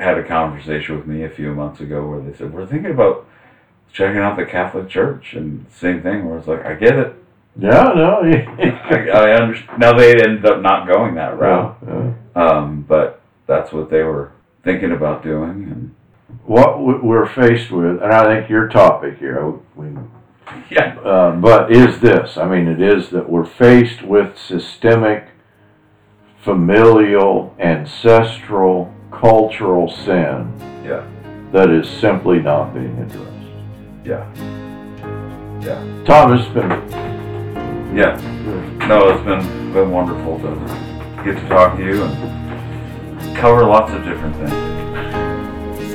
had a conversation with me a few months ago where they said, we're thinking about checking out the Catholic Church, and same thing where it's like, I get it. Yeah, no. I, I understand. Now they ended up not going that route, yeah, yeah. Um, but that's what they were thinking about doing. And what we're faced with, and I think your topic here, we, yeah, uh, but is this? I mean, it is that we're faced with systemic, familial, ancestral, cultural sin. Yeah, that is simply not being addressed. Yeah, yeah. Thomas, it's been. Yeah, no, it's been been wonderful to get to talk to you and cover lots of different things.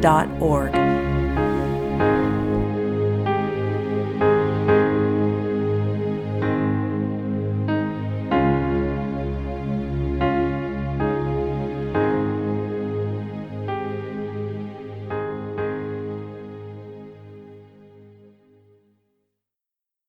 dot org.